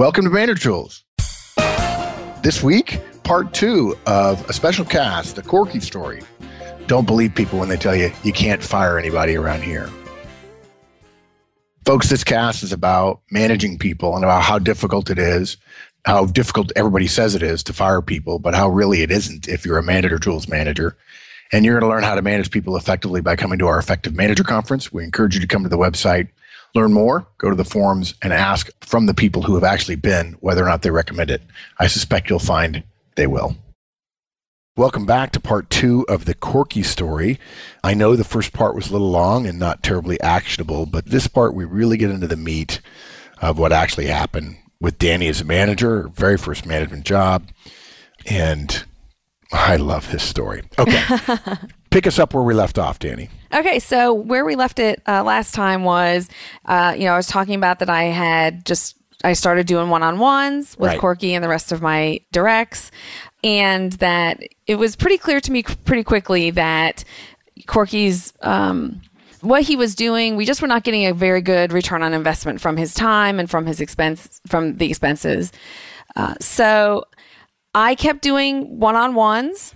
Welcome to Manager Tools. This week, part two of a special cast, the Corky story. Don't believe people when they tell you you can't fire anybody around here. Folks, this cast is about managing people and about how difficult it is, how difficult everybody says it is to fire people, but how really it isn't if you're a Manager Tools manager. And you're going to learn how to manage people effectively by coming to our Effective Manager Conference. We encourage you to come to the website, learn more, go to the forums, and ask from the people who have actually been whether or not they recommend it. I suspect you'll find they will. Welcome back to part two of the Corky story. I know the first part was a little long and not terribly actionable, but this part we really get into the meat of what actually happened with Danny as a manager, her very first management job, and I love this story. Okay. Pick us up where we left off, Danny. Okay, so where we left it last time was, I was talking about that I started doing one-on-ones with Corky and the rest of my directs, and that it was pretty clear to me pretty quickly that Corky's what he was doing, we just were not getting a very good return on investment from his time and from the expenses. So I kept doing one-on-ones,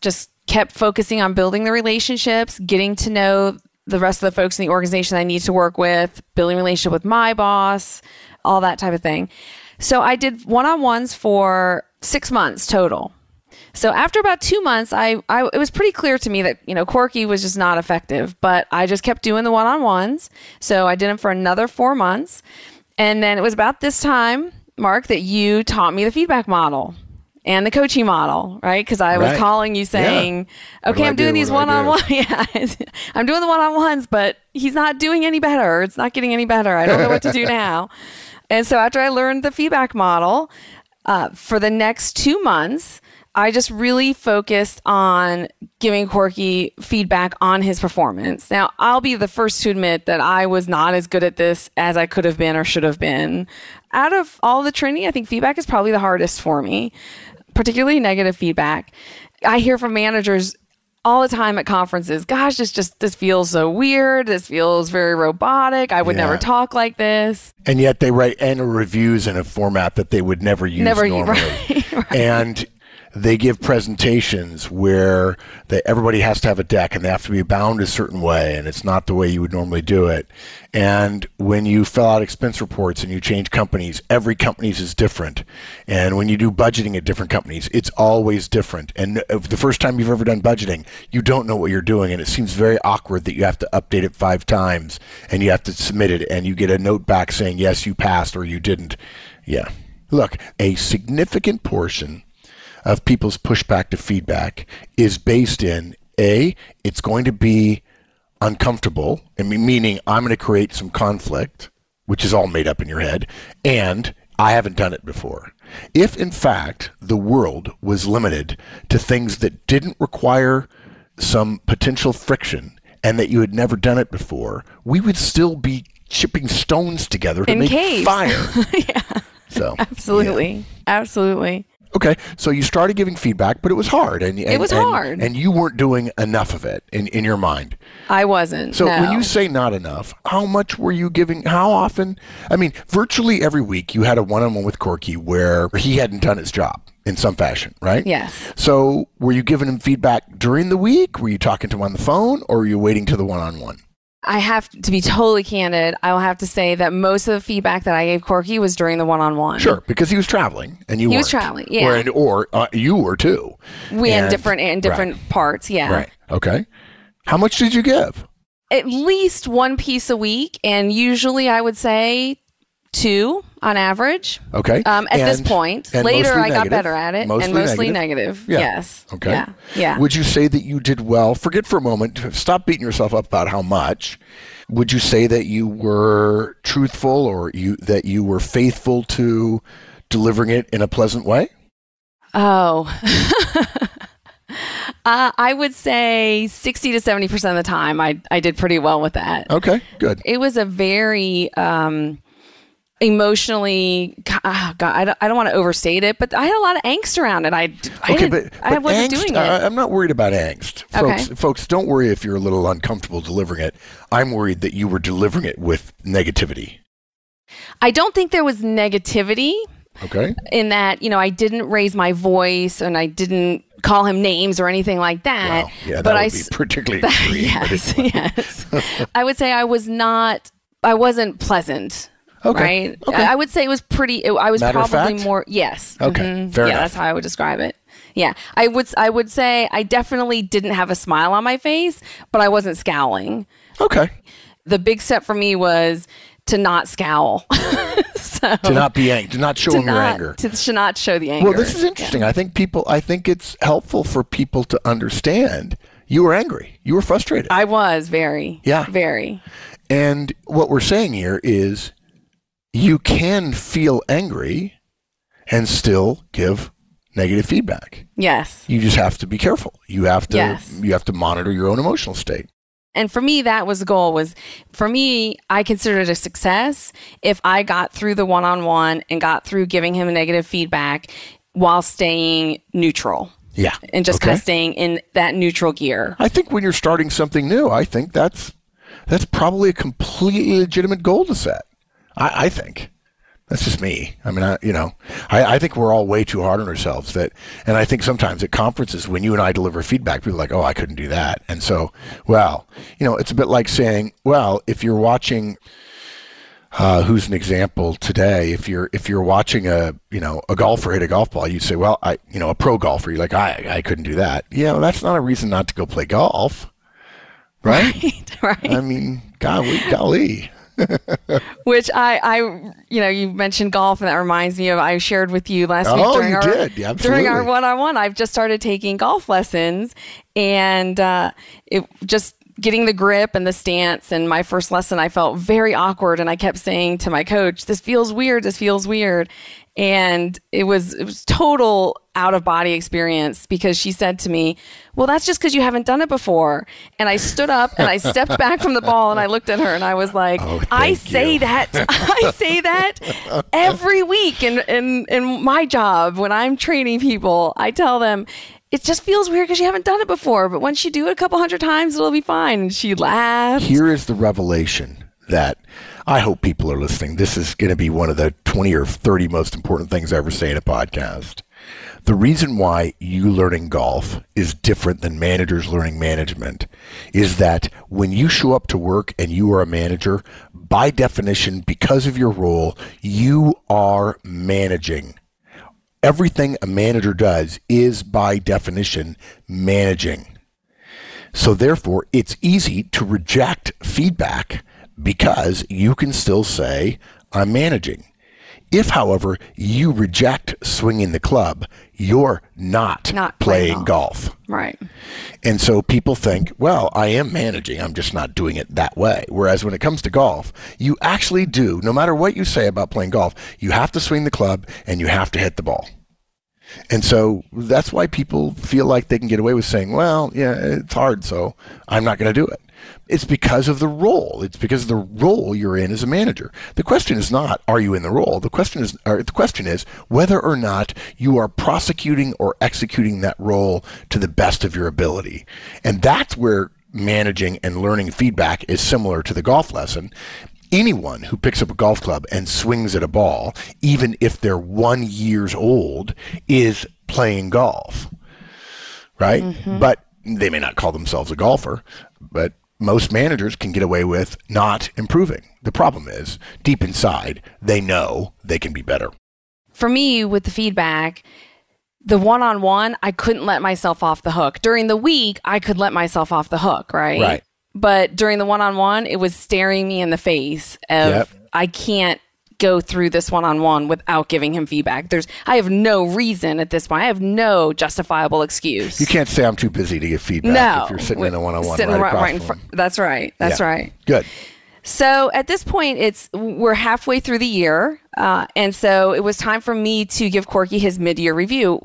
just kept focusing on building the relationships, getting to know the rest of the folks in the organization I need to work with, building a relationship with my boss, all that type of thing. So I did one-on-ones for 6 months total. So after about 2 months, I it was pretty clear to me that, Corky was just not effective, but I just kept doing the one-on-ones. So I did them for another 4 months. And then it was about this time, Mark, that you taught me the feedback model. And the coaching model, right? Because I was calling you saying, okay, I'm doing these one-on-one. Yeah, I'm doing the one-on-ones, but he's not doing any better. It's not getting any better. I don't know what to do now. And so after I learned the feedback model, for the next 2 months, I just really focused on giving Corky feedback on his performance. Now, I'll be the first to admit that I was not as good at this as I could have been or should have been. Out of all the training, I think feedback is probably the hardest for me. Particularly negative feedback. I hear from managers all the time at conferences, gosh, this feels so weird. This feels very robotic. I would never talk like this. And yet they write annual reviews in a format that they would never use normally. Right. And they give presentations where everybody has to have a deck and they have to be bound a certain way, and it's not the way you would normally do it. And when you fill out expense reports and you change companies, every company's is different. And when you do budgeting at different companies, it's always different. And the first time you've ever done budgeting, you don't know what you're doing, and it seems very awkward that you have to update it 5 times and you have to submit it, and you get a note back saying, yes, you passed or you didn't. Yeah. Look, a significant portion of people's pushback to feedback is based in, A, it's going to be uncomfortable, meaning I'm going to create some conflict, which is all made up in your head, and I haven't done it before. If, in fact, the world was limited to things that didn't require some potential friction and that you had never done it before, we would still be chipping stones together to make fire. Yeah. So, absolutely. Yeah. Absolutely. Okay, so you started giving feedback, but it was hard. It was hard. And you weren't doing enough of it in your mind. I wasn't, So when you say not enough, how much were you giving? How often? Virtually every week you had a one-on-one with Corky where he hadn't done his job in some fashion, right? Yes. So were you giving him feedback during the week? Were you talking to him on the phone, or were you waiting to the one-on-one? I have to be totally candid. I will have to say that most of the feedback that I gave Corky was during the one-on-one. Sure, because he was traveling and you weren't. He was traveling, yeah. Or you were too. We in different parts, yeah. Right, okay. How much did you give? At least one piece a week, and usually I would say 2 on average. Okay. This point. Later I got better at it, mostly negative. Yeah. Yes. Okay. Yeah. Yeah. Would you say that you did well? Forget for a moment. Stop beating yourself up about how much. Would you say that you were truthful, or that you were faithful to delivering it in a pleasant way? Oh. I would say 60 to 70% of the time I did pretty well with that. Okay. Good. It was a very emotionally, I don't want to overstate it, but I had a lot of angst around it. I wasn't doing it. I'm not worried about angst. Okay. Folks, don't worry if you're a little uncomfortable delivering it. I'm worried that you were delivering it with negativity. I don't think there was negativity. Okay. In that, you know, I didn't raise my voice and I didn't call him names or anything like that. Wow. Yeah, but that would be particularly extreme. Yes, yes. I would say I wasn't pleasant. Okay. Right? Okay. I would say it was probably more. Yes. Okay. Mm-hmm. Fair enough. That's how I would describe it. Yeah. I would say I definitely didn't have a smile on my face, but I wasn't scowling. Okay. The big step for me was to not scowl. To not be angry, to not show your anger. To not show the anger. Well, this is interesting. Yeah. I think it's helpful for people to understand you were angry. You were frustrated. I was very. Yeah. Very. And what we're saying here is you can feel angry and still give negative feedback. Yes. You just have to be careful. You have to monitor your own emotional state. And for me, that was the goal. I considered it a success if I got through the one-on-one and got through giving him negative feedback while staying neutral. Yeah. And just kind of staying in that neutral gear. I think when you're starting something new, I think that's probably a completely legitimate goal to set. I think. That's just me. I mean, I think we're all way too hard on ourselves. And I think sometimes at conferences when you and I deliver feedback, people are like, oh, I couldn't do that. And so, it's a bit like saying, well, if you're watching, who's an example today? If you're watching a golfer hit a golf ball, you'd say, well, a pro golfer, you're like, I couldn't do that. Yeah, well, that's not a reason not to go play golf, right? Right. I mean, golly. Which I you mentioned golf, and that reminds me of I shared with you last week during our one-on-one. I've just started taking golf lessons, and just getting the grip and the stance. And my first lesson, I felt very awkward, and I kept saying to my coach, "This feels weird. This feels weird." And it was total out-of-body experience because she said to me, well, that's just because you haven't done it before. And I stood up and I stepped back from the ball and I looked at her and I was like, I say that every week in my job when I'm training people. I tell them, it just feels weird because you haven't done it before. But once you do it a couple hundred times, it'll be fine. And she laughed. Here is the revelation that I hope people are listening. This is going to be one of the 20 or 30 most important things I ever say in a podcast. The reason why you learning golf is different than managers learning management is that when you show up to work and you are a manager, by definition, because of your role, you are managing. Everything a manager does is by definition managing. So therefore, it's easy to reject feedback because you can still say, I'm managing. If, however, you reject swinging the club, you're not playing golf. Right. And so people think, well, I am managing. I'm just not doing it that way. Whereas when it comes to golf, you actually do. No matter what you say about playing golf, you have to swing the club and you have to hit the ball. And so that's why people feel like they can get away with saying, well, yeah, it's hard, so I'm not going to do it. It's because of the role. It's because of the role you're in as a manager. The question is not, are you in the role? The question is whether or not you are prosecuting or executing that role to the best of your ability. And that's where managing and learning feedback is similar to the golf lesson. Anyone who picks up a golf club and swings at a ball, even if they're 1 year old, is playing golf, right? Mm-hmm. But they may not call themselves a golfer, but most managers can get away with not improving. The problem is, deep inside, they know they can be better. For me, with the feedback, the one-on-one, I couldn't let myself off the hook. During the week, I could let myself off the hook, right? Right. But during the one-on-one, it was staring me in the face of, yep, I can't go through this one-on-one without giving him feedback. I have no reason at this point. I have no justifiable excuse. You can't say I'm too busy to give feedback if you're sitting in a one-on-one. Sitting right in front. That's right. That's right. Good. So at this point, we're halfway through the year. And so it was time for me to give Corky his mid-year review.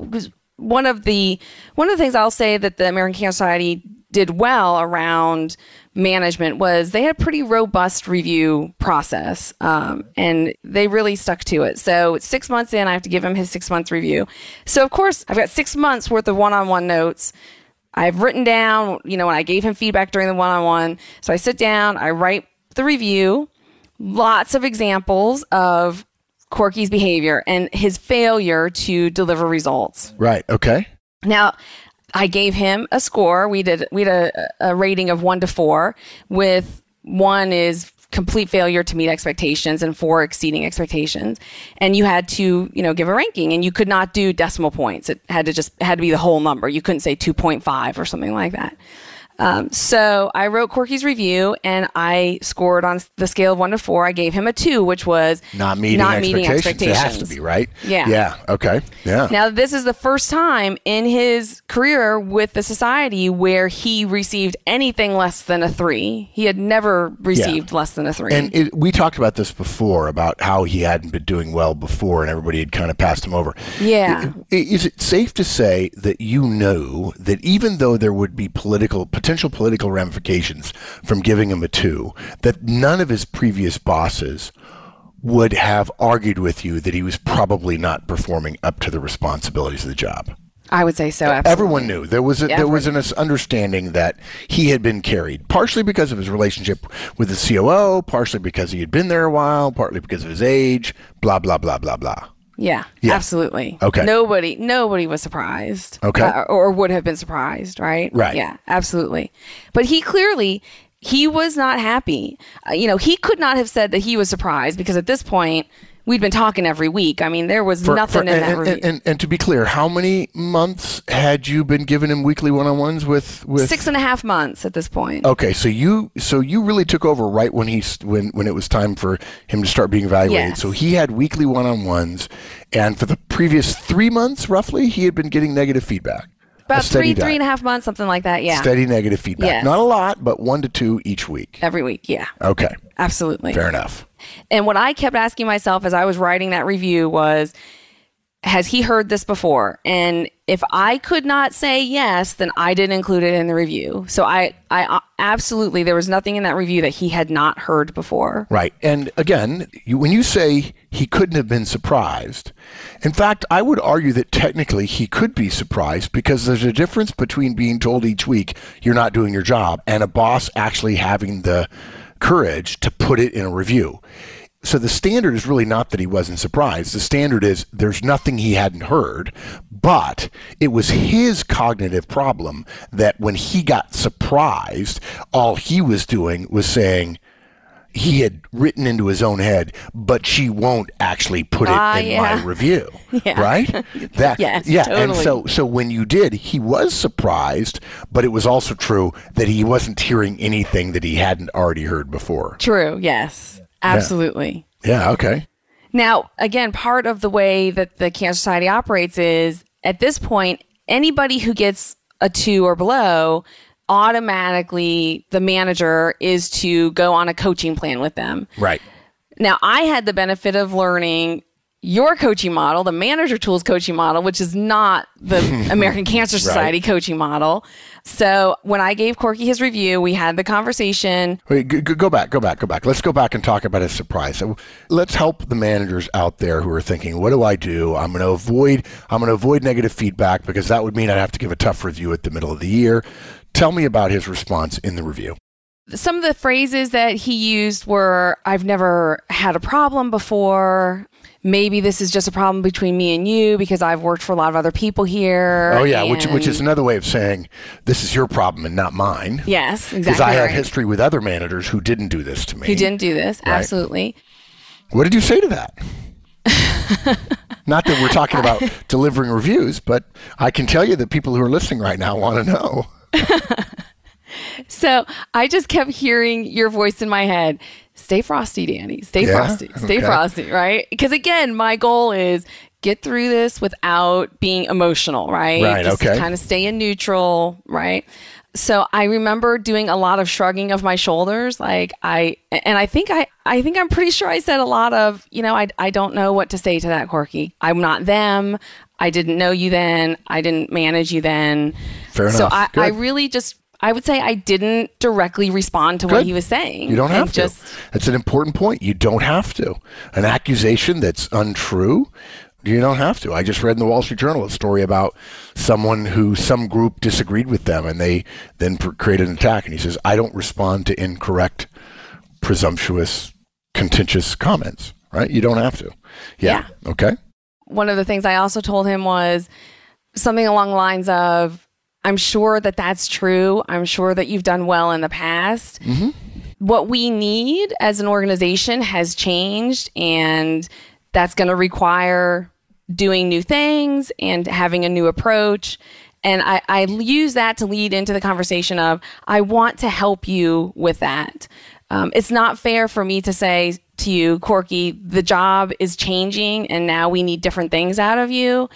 One of the things I'll say that the American Cancer Society did well around management was they had a pretty robust review process, and they really stuck to it. So 6 months in, I have to give him his 6 months review. So of course, I've got 6 months worth of one-on-one notes. I've written down, when I gave him feedback during the one-on-one. So I sit down, I write the review, lots of examples of Corky's behavior and his failure to deliver results. Right. Okay. Now, I gave him a score. We did a rating of 1 to 4 with 1 is complete failure to meet expectations and 4 exceeding expectations. And you had to, you know, give a ranking, and you could not do decimal points. It had to be the whole number. You couldn't say 2.5 or something like that. So I wrote Corky's review, and I scored on the scale of 1 to 4. I gave him a 2, which was not meeting expectations. It has to be, right? Yeah. Yeah. Okay. Yeah. Now, this is the first time in his career with the society where he received anything less than a 3. He had never received less than a 3. And we talked about this before, about how he hadn't been doing well before and everybody had kind of passed him over. Yeah. Is it safe to say that you know that even though there would be potential political ramifications from giving him a 2, that none of his previous bosses would have argued with you that he was probably not performing up to the responsibilities of the job? I would say so, absolutely. Everyone knew. There was an understanding that he had been carried, partially because of his relationship with the COO, partially because he had been there a while, partly because of his age, blah, blah, blah, blah, blah. Yeah, absolutely. Okay. Nobody was surprised. Okay. Or would have been surprised, right? Right. Yeah, absolutely. But he was not happy. He could not have said that he was surprised, because at this point, we'd been talking every week. I mean, there was nothing in that review. And to be clear, how many months had you been giving him weekly one-on-ones with? 6.5 months at this point. Okay, so you really took over right when it was time for him to start being evaluated. Yes. So he had weekly one-on-ones, and for the previous 3 months, roughly, he had been getting negative feedback. About three and a half months, something like that, yeah. Steady negative feedback. Yes. Not a lot, but 1 to 2 each week. Every week, yeah. Okay. Absolutely. Fair enough. And what I kept asking myself as I was writing that review was, has he heard this before? And if I could not say yes, then I didn't include it in the review. So I absolutely, there was nothing in that review that he had not heard before. Right. And again, when you say he couldn't have been surprised, in fact, I would argue that technically he could be surprised, because there's a difference between being told each week you're not doing your job and a boss actually having the courage to put it in a review. So the standard is really not that he wasn't surprised. The standard is there's nothing he hadn't heard, but it was his cognitive problem that when he got surprised, all he was doing was saying, he had written into his own head, but she won't actually put it in my review, yeah. Right? That, yes, yeah, totally. And so when you did, he was surprised, but it was also true that he wasn't hearing anything that he hadn't already heard before. True, yes, absolutely. Yeah, okay. Now, again, part of the way that the Cancer Society operates is, at this point, anybody who gets a 2 or below, automatically the manager is to go on a coaching plan with them. Right. Now, I had the benefit of learning your coaching model, the Manager Tools coaching model, which is not the American Cancer Society coaching model. So when I gave Corky his review, we had the conversation. Wait, go back. Let's go back and talk about his surprise. So let's help the managers out there who are thinking, what do I do? I'm going to avoid negative feedback, because that would mean I'd have to give a tough review at the middle of the year. Tell me about his response in the review. Some of the phrases that he used were, I've never had a problem before. Maybe this is just a problem between me and you, because I've worked for a lot of other people here. Oh, yeah, which is another way of saying, this is your problem and not mine. Yes, exactly. Because I have history with other managers who didn't do this to me. Who didn't do this, right. Absolutely. What did you say to that? Not that we're talking about delivering reviews, but I can tell you that people who are listening right now want to know. So I just kept hearing your voice in my head. Stay frosty, Danny. Stay frosty, right? Because again, my goal is get through this without being emotional, right? Right, just okay. Kind of stay in neutral, right? So I remember doing a lot of shrugging of my shoulders, and I think I'm pretty sure I said a lot of, I don't know what to say to that, Corky. I'm not them. I didn't know you then. I didn't manage you then. Fair enough. So I really just, I would say I didn't directly respond to what he was saying. You don't have to. That's an important point. You don't have to. An accusation that's untrue, you don't have to. I just read in the Wall Street Journal a story about someone who some group disagreed with them, and they then created an attack. And he says, I don't respond to incorrect, presumptuous contentious comments, right? You don't have to. Yeah. Okay. One of the things I also told him was something along the lines of, I'm sure that that's true. I'm sure that you've done well in the past. Mm-hmm. What we need as an organization has changed, and that's going to require doing new things and having a new approach. And I use that to lead into the conversation of, I want to help you with that. It's not fair for me to say to you, Corky, the job is changing and now we need different things out of you.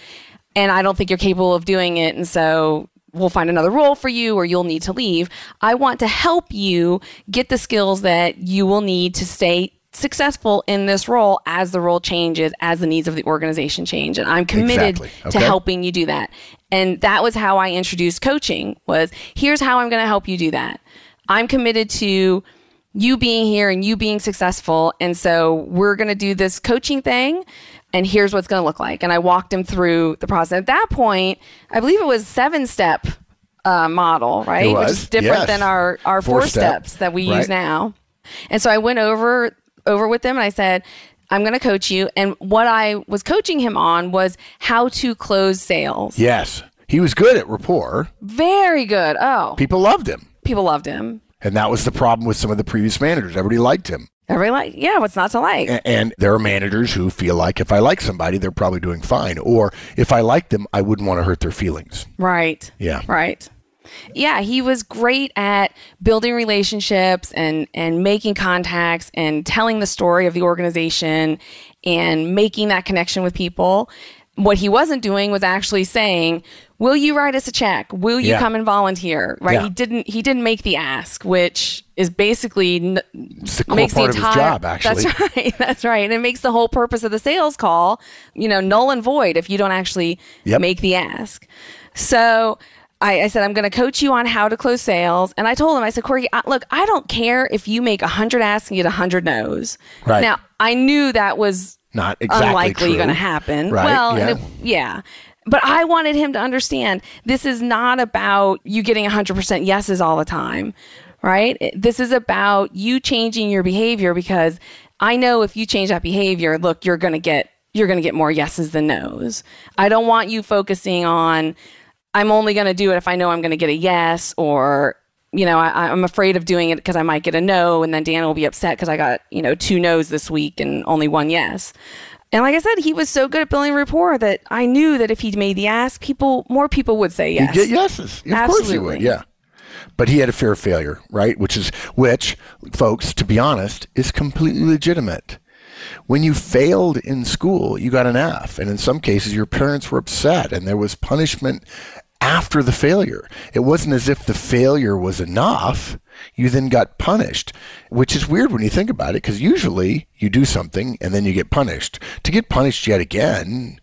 And I don't think you're capable of doing it. And so we'll find another role for you, or you'll need to leave. I want to help you get the skills that you will need to stay successful in this role as the role changes, as the needs of the organization change. And I'm committed to helping you do that. And that was how I introduced coaching, was here's how I'm going to help you do that. I'm committed to you being here and you being successful. And so we're going to do this coaching thing, and here's what's going to look like. And I walked him through the process. At that point, I believe it was 7-step model, right? It was. Which is different than our 4 steps that we use now. And so I went over with him and I said, I'm going to coach you. And what I was coaching him on was how to close sales. Yes. He was good at rapport. Very good. Oh. People loved him. And that was the problem with some of the previous managers. Everybody liked him. What's not to like? And there are managers who feel like, if I like somebody, they're probably doing fine. Or if I like them, I wouldn't want to hurt their feelings. Right. Yeah. Right. Yeah, he was great at building relationships and making contacts and telling the story of the organization and making that connection with people. What he wasn't doing was actually saying, will you write us a check? Will you come and volunteer? Right? Yeah. He didn't make the ask, which is basically it's the core makes part the entire, of his job, actually. That's right. And it makes the whole purpose of the sales call, null and void if you don't actually make the ask. So I said, I'm going to coach you on how to close sales. And I told him, I said, Corky, look, I don't care if you make 100 asks and get 100 no's. Right. Now, I knew that was not exactly unlikely going to happen. Right. Well, but I wanted him to understand this is not about you getting 100% yeses all the time, right? This is about you changing your behavior, because I know if you change that behavior, look, you're going to get more yeses than nos. I don't want you focusing on, I'm only going to do it if I know I'm going to get a yes, or, I'm afraid of doing it because I might get a no, and then Dan will be upset because I got, 2 no's this week and only 1 yes. And like I said, he was so good at building rapport that I knew that if he'd made the ask, more people would say yes. You'd get yeses. Of course you would, yeah. But he had a fear of failure, right? Which, folks, to be honest, is completely legitimate. When you failed in school, you got an F. And in some cases, your parents were upset and there was punishment after the failure. It wasn't as if the failure was enough. You then got punished, which is weird when you think about it, because usually you do something and then you get punished. To get punished yet again,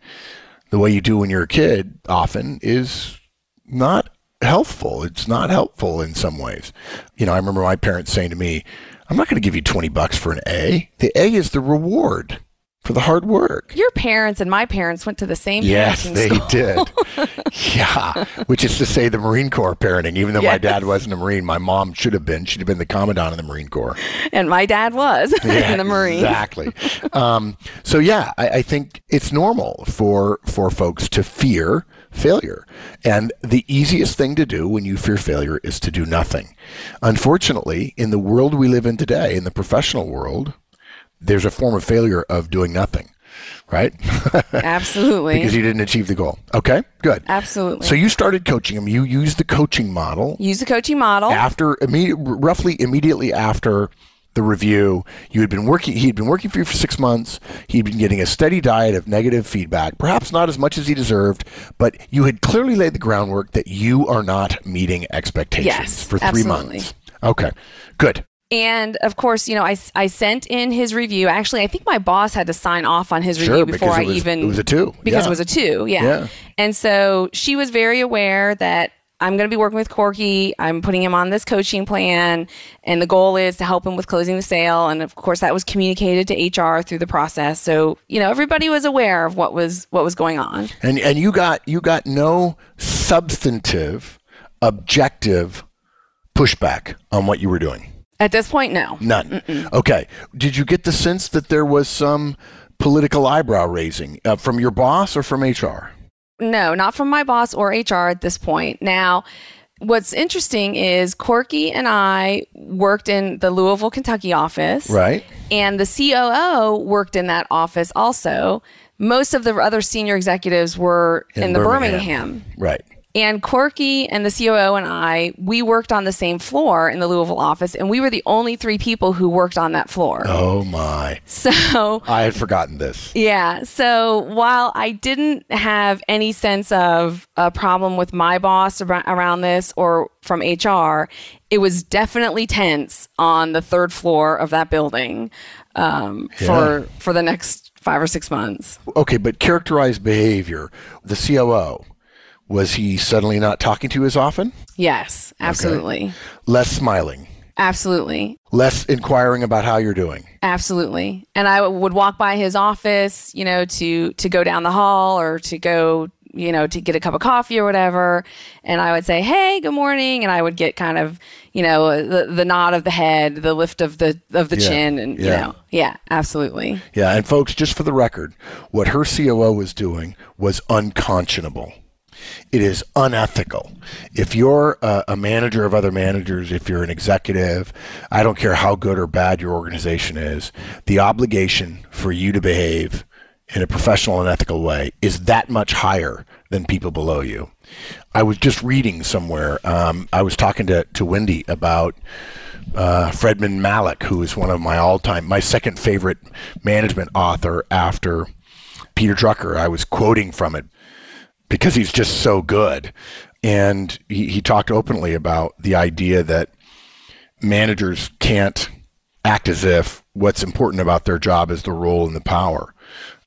the way you do when you're a kid often, is not helpful. It's not helpful in some ways. I remember my parents saying to me, I'm not going to give you $20 for an A. The A is the reward for the hard work. Your parents and my parents went to the same parenting school. Yes, they did. Yeah, which is to say the Marine Corps parenting. Even though my dad wasn't a Marine, my mom should have been. She'd have been the commandant of the Marine Corps. And my dad was in the Marines. Exactly. I think it's normal for folks to fear failure. And the easiest thing to do when you fear failure is to do nothing. Unfortunately, in the world we live in today, in the professional world, there's a form of failure of doing nothing, right? Absolutely. Because you didn't achieve the goal. Okay, good. Absolutely. So you started coaching him. You used the coaching model. After immediately after the review, he had been working for you for 6 months. He'd been getting a steady diet of negative feedback, perhaps not as much as he deserved, but you had clearly laid the groundwork that you are not meeting expectations for 3 months. Okay, good. And of course, I sent in his review. Actually, I think my boss had to sign off on his review before it was a 2. Because it was a 2, yeah. And so she was very aware that I'm going to be working with Corky. I'm putting him on this coaching plan, and the goal is to help him with closing the sale. And of course, that was communicated to HR through the process. So everybody was aware of what was going on. And you got no substantive, objective pushback on what you were doing. At this point, no. None. Mm-mm. Okay. Did you get the sense that there was some political eyebrow raising from your boss or from HR? No, not from my boss or HR at this point. Now, what's interesting is Corky and I worked in the Louisville, Kentucky office. Right. And the COO worked in that office also. Most of the other senior executives were in the Birmingham. Right. And Corky and the COO and I, we worked on the same floor in the Louisville office, and we were the only three people who worked on that floor. Oh, my. So I had forgotten this. Yeah. So while I didn't have any sense of a problem with my boss around this or from HR, it was definitely tense on the third floor of that building for the next 5 or 6 months. Okay, but characterized behavior, the COO. Was he suddenly not talking to you as often? Yes, absolutely. Okay. Less smiling? Absolutely. Less inquiring about how you're doing? Absolutely. And I would walk by his office, you know, to go down the hall or to go, you know, to get a cup of coffee or whatever. And I would say, hey, good morning. And I would get kind of, you know, the nod of the head, the lift of the chin. And, you know, yeah, absolutely. Yeah. And folks, just for the record, what her COO was doing was unconscionable. It is unethical. If you're a manager of other managers, if you're an executive, I don't care how good or bad your organization is, the obligation for you to behave in a professional and ethical way is that much higher than people below you. I was just reading somewhere, I was talking to Wendy about Fredmund Malik, who is one of my second favorite management author after Peter Drucker. I was quoting from it, because he's just so good. And he talked openly about the idea that managers can't act as if what's important about their job is the role and the power.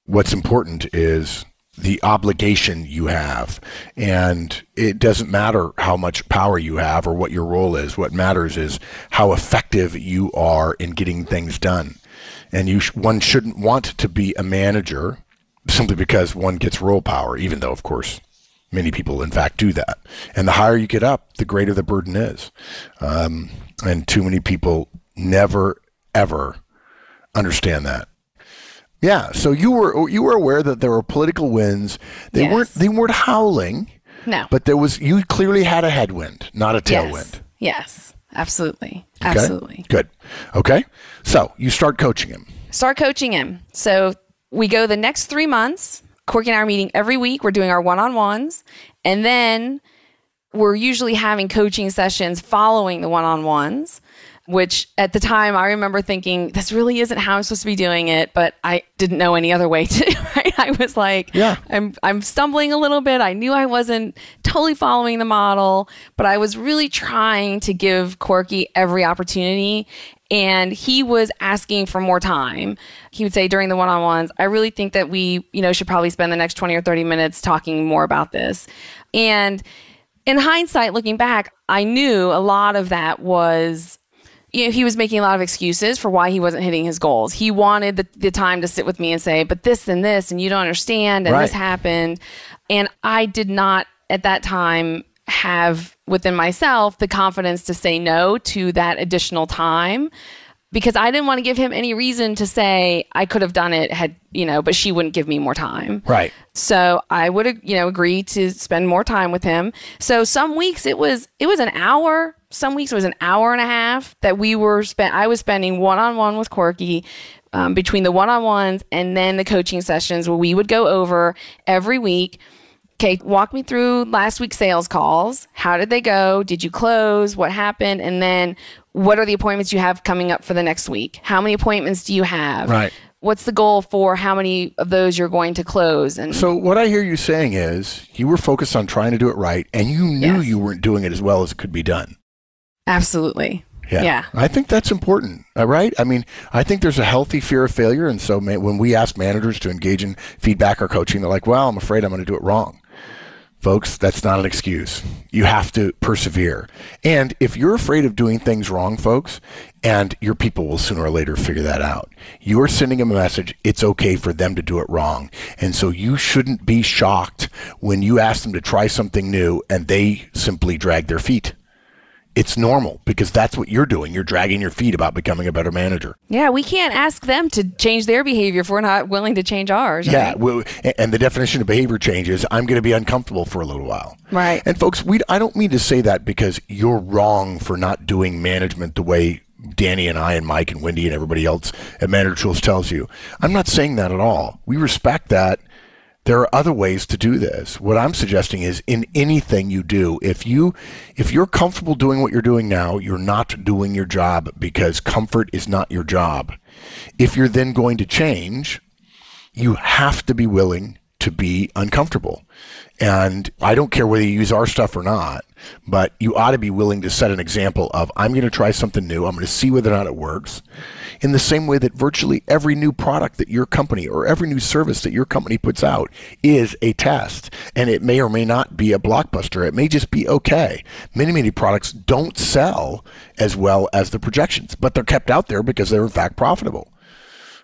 What's important is the obligation you have. And it doesn't matter how much power you have or what your role is. What matters is how effective you are in getting things done. And one shouldn't want to be a manager simply because one gets role power, even though, of course, many people, in fact, do that. And the higher you get up, the greater the burden is. And too many people never, ever understand that. Yeah. So you were aware that there were political winds. They yes. weren't howling. No. But you clearly had a headwind, not a tailwind. Yes. Absolutely. Okay? Absolutely. Good. Okay. So you start coaching him. So we go the next 3 months. Corky and I are meeting every week. We're doing our one-on-ones. And then we're usually having coaching sessions following the one-on-ones, which at the time I remember thinking, this really isn't how I'm supposed to be doing it. But I didn't know any other way to, right? I was like, I'm stumbling a little bit. I knew I wasn't totally following the model, but I was really trying to give Corky every opportunity. And he was asking for more time. He would say during the one-on-ones, I really think that we, you know, should probably spend the next 20 or 30 minutes talking more about this. And in hindsight, looking back, I knew a lot of that was, you know, he was making a lot of excuses for why he wasn't hitting his goals. He wanted the time to sit with me and say, but this and this, and you don't understand, and this happened. And I did not at that time have within myself the confidence to say no to that additional time, because I didn't want to give him any reason to say I could have done it had, you know, but she wouldn't give me more time. Right. So I would, you know, agree to spend more time with him. So some weeks it was an hour. Some weeks it was an hour and a half that I was spending one-on-one with Corky between the one-on-ones and then the coaching sessions, where we would go over every week. Kate, walk me through last week's sales calls. How did they go? Did you close? What happened? And then what are the appointments you have coming up for the next week? How many appointments do you have? Right. What's the goal for how many of those you're going to close? And so what I hear you saying is you were focused on trying to do it right, and you knew you weren't doing it as well as it could be done. Absolutely. Yeah. I think that's important, right? I mean, I think there's a healthy fear of failure. And so when we ask managers to engage in feedback or coaching, they're like, well, I'm afraid I'm going to do it wrong. Folks, that's not an excuse. You have to persevere. And if you're afraid of doing things wrong, folks, and your people will sooner or later figure that out. You're sending them a message, it's okay for them to do it wrong. And so you shouldn't be shocked when you ask them to try something new and they simply drag their feet. It's normal because that's what you're doing. You're dragging your feet about becoming a better manager. Yeah, we can't ask them to change their behavior if we're not willing to change ours. Right? Yeah, well, and the definition of behavior change is I'm going to be uncomfortable for a little while. Right. And folks, I don't mean to say that because you're wrong for not doing management the way Danny and I and Mike and Wendy and everybody else at Manager Tools tells you. I'm not saying that at all. We respect that. There are other ways to do this. What I'm suggesting is in anything you do, if you're comfortable doing what you're doing now, you're not doing your job because comfort is not your job. If you're then going to change, you have to be willing to be uncomfortable. And I don't care whether you use our stuff or not, but you ought to be willing to set an example of, I'm going to try something new. I'm going to see whether or not it works. In the same way that virtually every new product that your company or every new service that your company puts out is a test, and it may or may not be a blockbuster. It may just be okay. Many, many products don't sell as well as the projections, but they're kept out there because they're in fact profitable.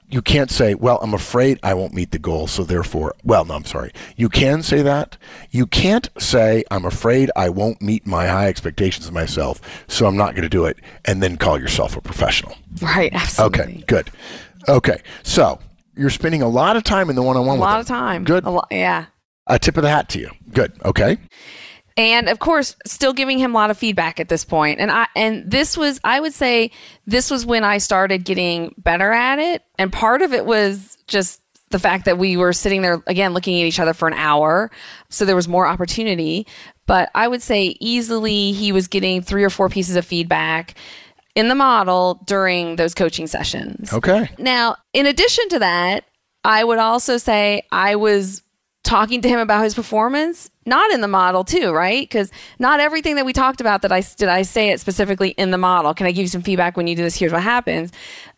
You can't say, well, I'm afraid I won't meet the goal, so therefore, well, no, I'm sorry. You can say that. You can't say, I'm afraid I won't meet my high expectations of myself, so I'm not going to do it, and then call yourself a professional. Right, absolutely. Okay, good. Okay, so you're spending a lot of time in the one-on-one with them. A lot of time. Good. Yeah. A tip of the hat to you. Good, okay. And of course, still giving him a lot of feedback at this point. And I would say this was when I started getting better at it. And part of it was just the fact that we were sitting there again, looking at each other for an hour. So there was more opportunity, but I would say easily he was getting 3 or 4 pieces of feedback in the model during those coaching sessions. Okay. Now, in addition to that, I would also say I was talking to him about his performance, not in the model too, right? Because not everything that we talked about did I say it specifically in the model. Can I give you some feedback when you do this? Here's what happens.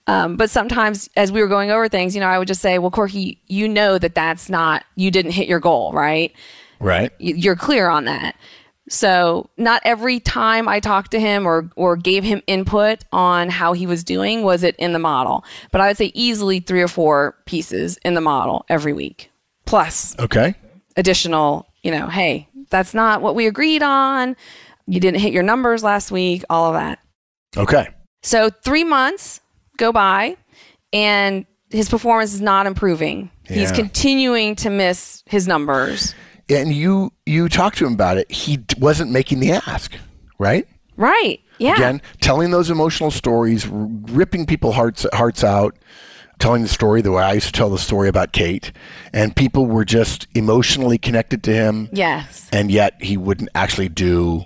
But sometimes as we were going over things, I would just say, well, Corky, you didn't hit your goal, right? Right. You're clear on that. So not every time I talked to him or gave him input on how he was doing was it in the model. But I would say easily 3 or 4 pieces in the model every week. Plus, okay, additional, hey, that's not what we agreed on. You didn't hit your numbers last week, all of that. Okay. So 3 months go by and his performance is not improving. Yeah. He's continuing to miss his numbers. And you talked to him about it. He wasn't making the ask, right? Right. Yeah. Again, telling those emotional stories, ripping people's hearts out. Telling the story the way I used to tell the story about Kate, and people were just emotionally connected to him. Yes. And yet he wouldn't actually do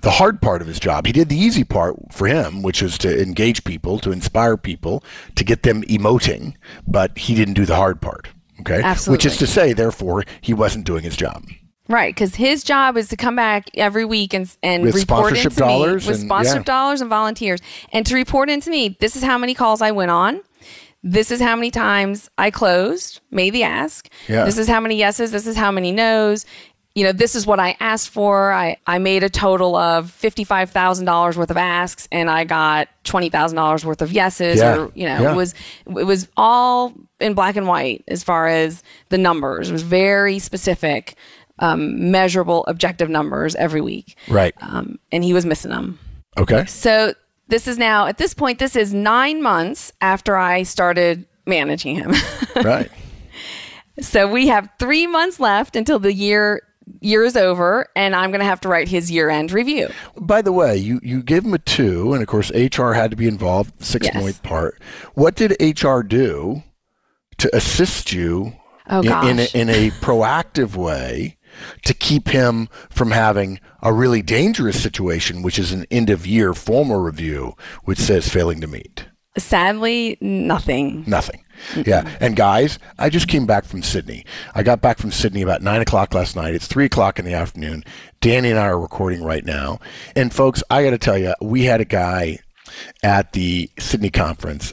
the hard part of his job. He did the easy part for him, which was to engage people, to inspire people, to get them emoting, but he didn't do the hard part. Okay. Absolutely. Which is to say, therefore, he wasn't doing his job. Right, because his job is to come back every week and report into me with sponsorship dollars and volunteers, and to report into me, this is how many calls I went on. This is how many times I closed, made the ask. Yeah. This is how many yeses. This is how many nos. This is what I asked for. I made a total of $55,000 worth of asks, and I got $20,000 worth of yeses. Yeah. It was all in black and white as far as the numbers. It was very specific, measurable, objective numbers every week. Right. And he was missing them. Okay. So. This is now, at this point, this is 9 months after I started managing him. Right. So we have 3 months left until the year is over, and I'm going to have to write his year-end review. By the way, you gave him a 2, and of course, HR had to be involved, 6-point part. What did HR do to assist you in a proactive way to keep him from having a really dangerous situation, which is an end-of-year formal review, which says failing to meet? Sadly, nothing. Nothing. Yeah. And guys, I just came back from Sydney. I got back from Sydney about 9 o'clock last night. It's 3 o'clock in the afternoon. Danny and I are recording right now. And folks, I got to tell you, we had a guy at the Sydney conference,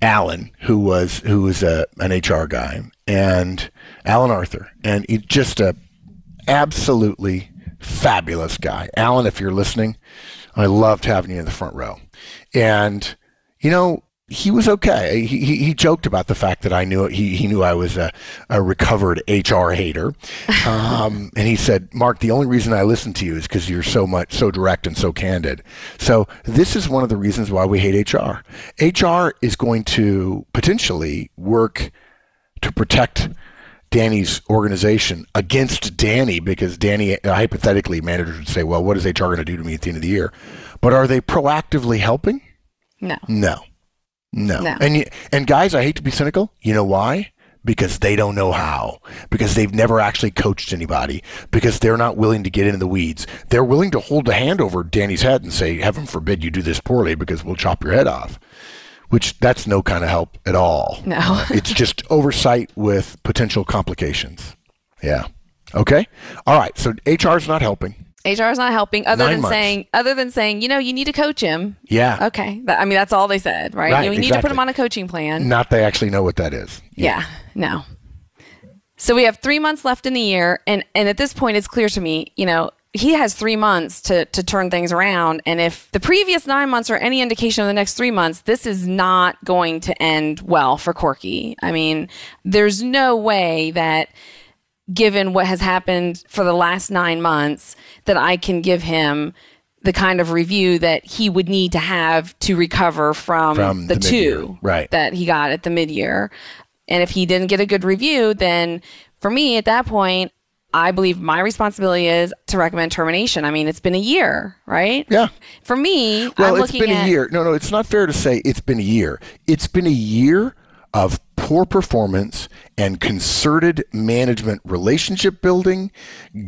Alan, who was an HR guy, and Alan Arthur. And he just absolutely fabulous guy. Alan, if you're listening, I loved having you in the front row. And, he was okay. He joked about the fact that I knew he knew I was a recovered HR hater, and he said, "Mark, the only reason I listen to you is because you're so direct and so candid." So this is one of the reasons why we hate HR. HR is going to potentially work to protect Danny's organization against Danny, because Danny, hypothetically, managers would say, well, what is HR going to do to me at the end of the year? But are they proactively helping? No. And guys, I hate to be cynical. You know why? Because they don't know how, because they've never actually coached anybody, because they're not willing to get into the weeds. They're willing to hold a hand over Danny's head and say, heaven forbid you do this poorly, because we'll chop your head off. Which that's no kind of help at all. No. It's just oversight with potential complications. Yeah. Okay. All right. So HR is not helping. HR is not helping other than saying, you know, you need to coach him. Yeah. Okay. I mean, that's all they said, right? You know, exactly. Need to put him on a coaching plan. Not they actually know what that is. Yeah. No. So we have 3 months left in the year. And at this point, it's clear to me, you know, he has 3 months to turn things around. And if the previous 9 months are any indication of the next 3 months, this is not going to end well for Corky. I mean, there's no way that, given what has happened for the last 9 months, that I can give him the kind of review that he would need to have to recover from the two that he got at the mid-year. And if he didn't get a good review, then for me at that point, I believe my responsibility is to recommend termination. I mean, it's been a year, right? Yeah. For me, I'm looking at... Well, it's been a year. No, it's not fair to say it's been a year. It's been a year of poor performance and concerted management, relationship building,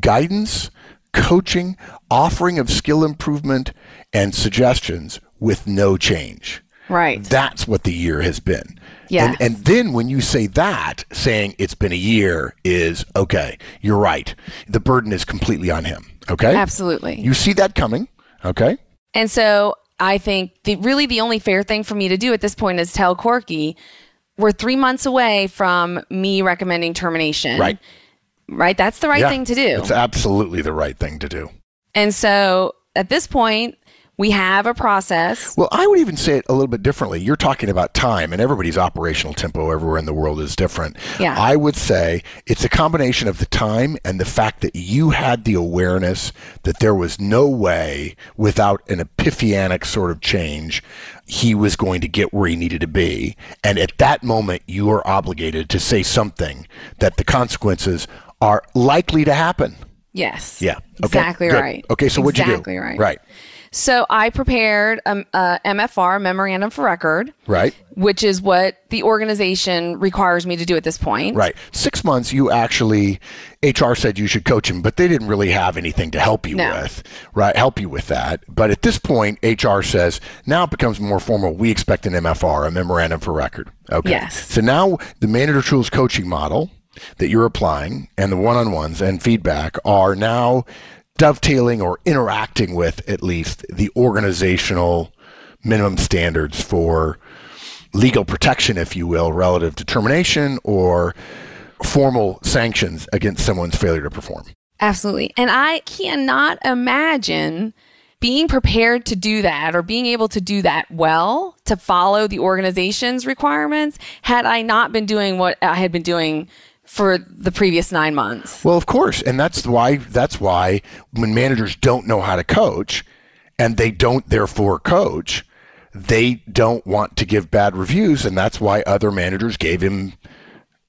guidance, coaching, offering of skill improvement, and suggestions with no change. Right. That's what the year has been. Yeah. And then when you say that, saying it's been a year is, okay, you're right. The burden is completely on him. Okay? Absolutely. You see that coming. Okay? And so I think the only fair thing for me to do at this point is tell Corky, we're 3 months away from me recommending termination. Right? That's the right thing to do. It's absolutely the right thing to do. And so at this point, we have a process. Well, I would even say it a little bit differently. You're talking about time, and everybody's operational tempo everywhere in the world is different. Yeah. I would say it's a combination of the time and the fact that you had the awareness that there was no way, without an epiphanic sort of change, he was going to get where he needed to be. And at that moment, you are obligated to say something that the consequences are likely to happen. Yes. Yeah. Exactly. Okay. Right. Okay, so what'd you do? Exactly right. Right. So I prepared a MFR, Memorandum for Record, which is what the organization requires me to do at this point. Right. 6 months, HR said you should coach him, but they didn't really have anything to help you with, right? Help you with that. But at this point, HR says, now it becomes more formal. We expect an MFR, a Memorandum for Record. Okay. Yes. So now the Manager Tools coaching model that you're applying and the one-on-ones and feedback are now dovetailing or interacting with, at least, the organizational minimum standards for legal protection, if you will, relative to termination or formal sanctions against someone's failure to perform. Absolutely. And I cannot imagine being prepared to do that or being able to do that well, to follow the organization's requirements, had I not been doing what I had been doing for the previous 9 months. Well, of course. And that's why when managers don't know how to coach and they don't therefore coach, they don't want to give bad reviews. And that's why other managers gave him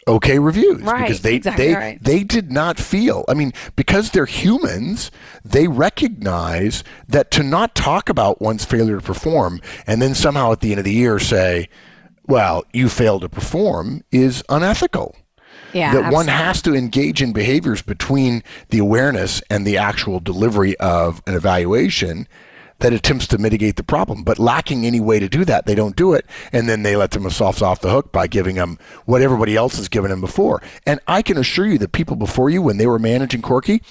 okay reviews, because they did not feel, I mean, because they're humans, they recognize that to not talk about one's failure to perform and then somehow at the end of the year say, well, you failed to perform is unethical. Yeah, that one has to engage in behaviors between the awareness and the actual delivery of an evaluation that attempts to mitigate the problem. But lacking any way to do that, they don't do it. And then they let themselves off the hook by giving them what everybody else has given them before. And I can assure you that people before you, when they were managing Corky,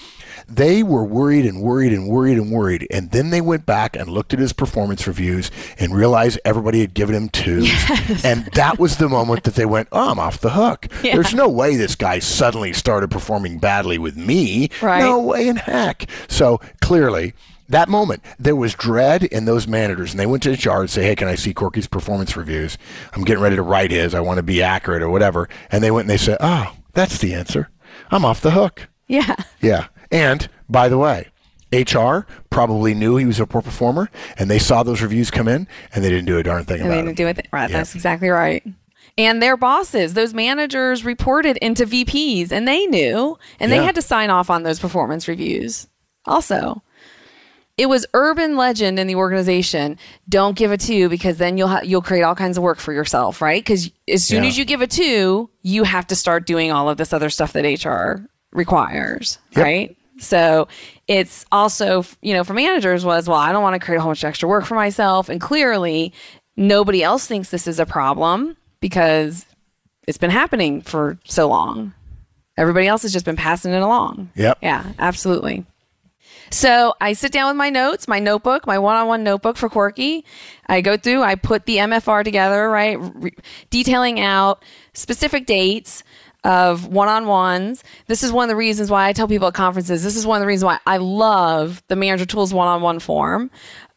they were worried. And then they went back and looked at his performance reviews and realized everybody had given him twos. Yes. And that was the moment that they went, oh, I'm off the hook. Yeah. There's no way this guy suddenly started performing badly with me. Right. No way in heck. So clearly, that moment, there was dread in those managers, and they went to HR and say, hey, can I see Corky's performance reviews? I'm getting ready to write his. I want to be accurate or whatever. And they went and they said, oh, that's the answer. I'm off the hook. Yeah. Yeah. And, by the way, HR probably knew he was a poor performer, and they saw those reviews come in, and they didn't do a darn thing about it. They didn't do a thing. Right. Yeah. That's exactly right. And their bosses, those managers reported into VPs, and they knew, and they had to sign off on those performance reviews also. It was urban legend in the organization, don't give a two because then you'll create all kinds of work for yourself, right? Because as soon as you give a two, you have to start doing all of this other stuff that HR requires, right? So it's also, you know, for managers was, well, I don't want to create a whole bunch of extra work for myself. And clearly, nobody else thinks this is a problem because it's been happening for so long. Everybody else has just been passing it along. Yep. Yeah, absolutely. So I sit down with my notes, my notebook, my one-on-one notebook for Corky. I go through, I put the MFR together, right? Detailing out specific dates of one-on-ones. This is one of the reasons why I tell people at conferences, this is one of the reasons why I love the Manager Tools one-on-one form,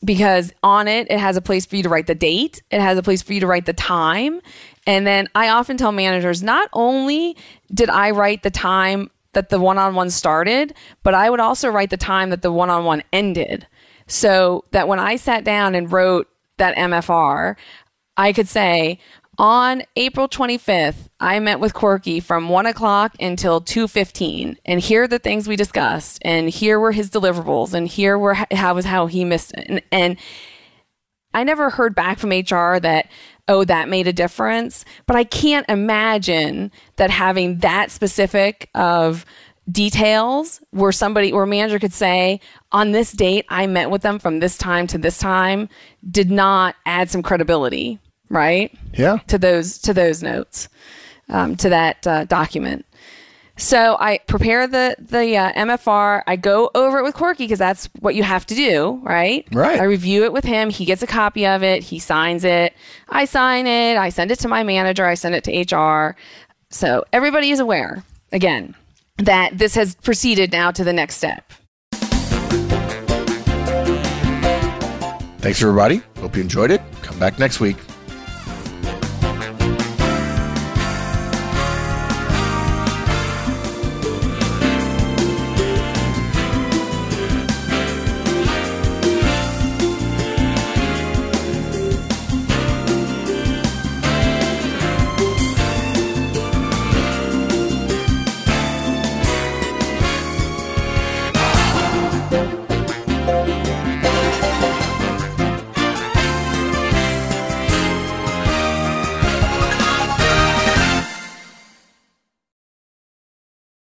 because on it, it has a place for you to write the date. It has a place for you to write the time. And then I often tell managers, not only did I write the time that the one-on-one started, but I would also write the time that the one-on-one ended. So that when I sat down and wrote that MFR, I could say, on April 25th, I met with Corky from 1 o'clock until 2:15. And here are the things we discussed. And here were his deliverables. And here were how he missed it. And I never heard back from HR that, oh, that made a difference. But I can't imagine that having that specific of details where somebody or manager could say, on this date, I met with them from this time to this time, did not add some credibility, right? Yeah. To those notes, to that document. So I prepare the MFR. I go over it with Corky because that's what you have to do, right? Right. I review it with him. He gets a copy of it. He signs it. I sign it. I send it to my manager. I send it to HR. So everybody is aware, again, that this has proceeded now to the next step. Thanks, everybody. Hope you enjoyed it. Come back next week.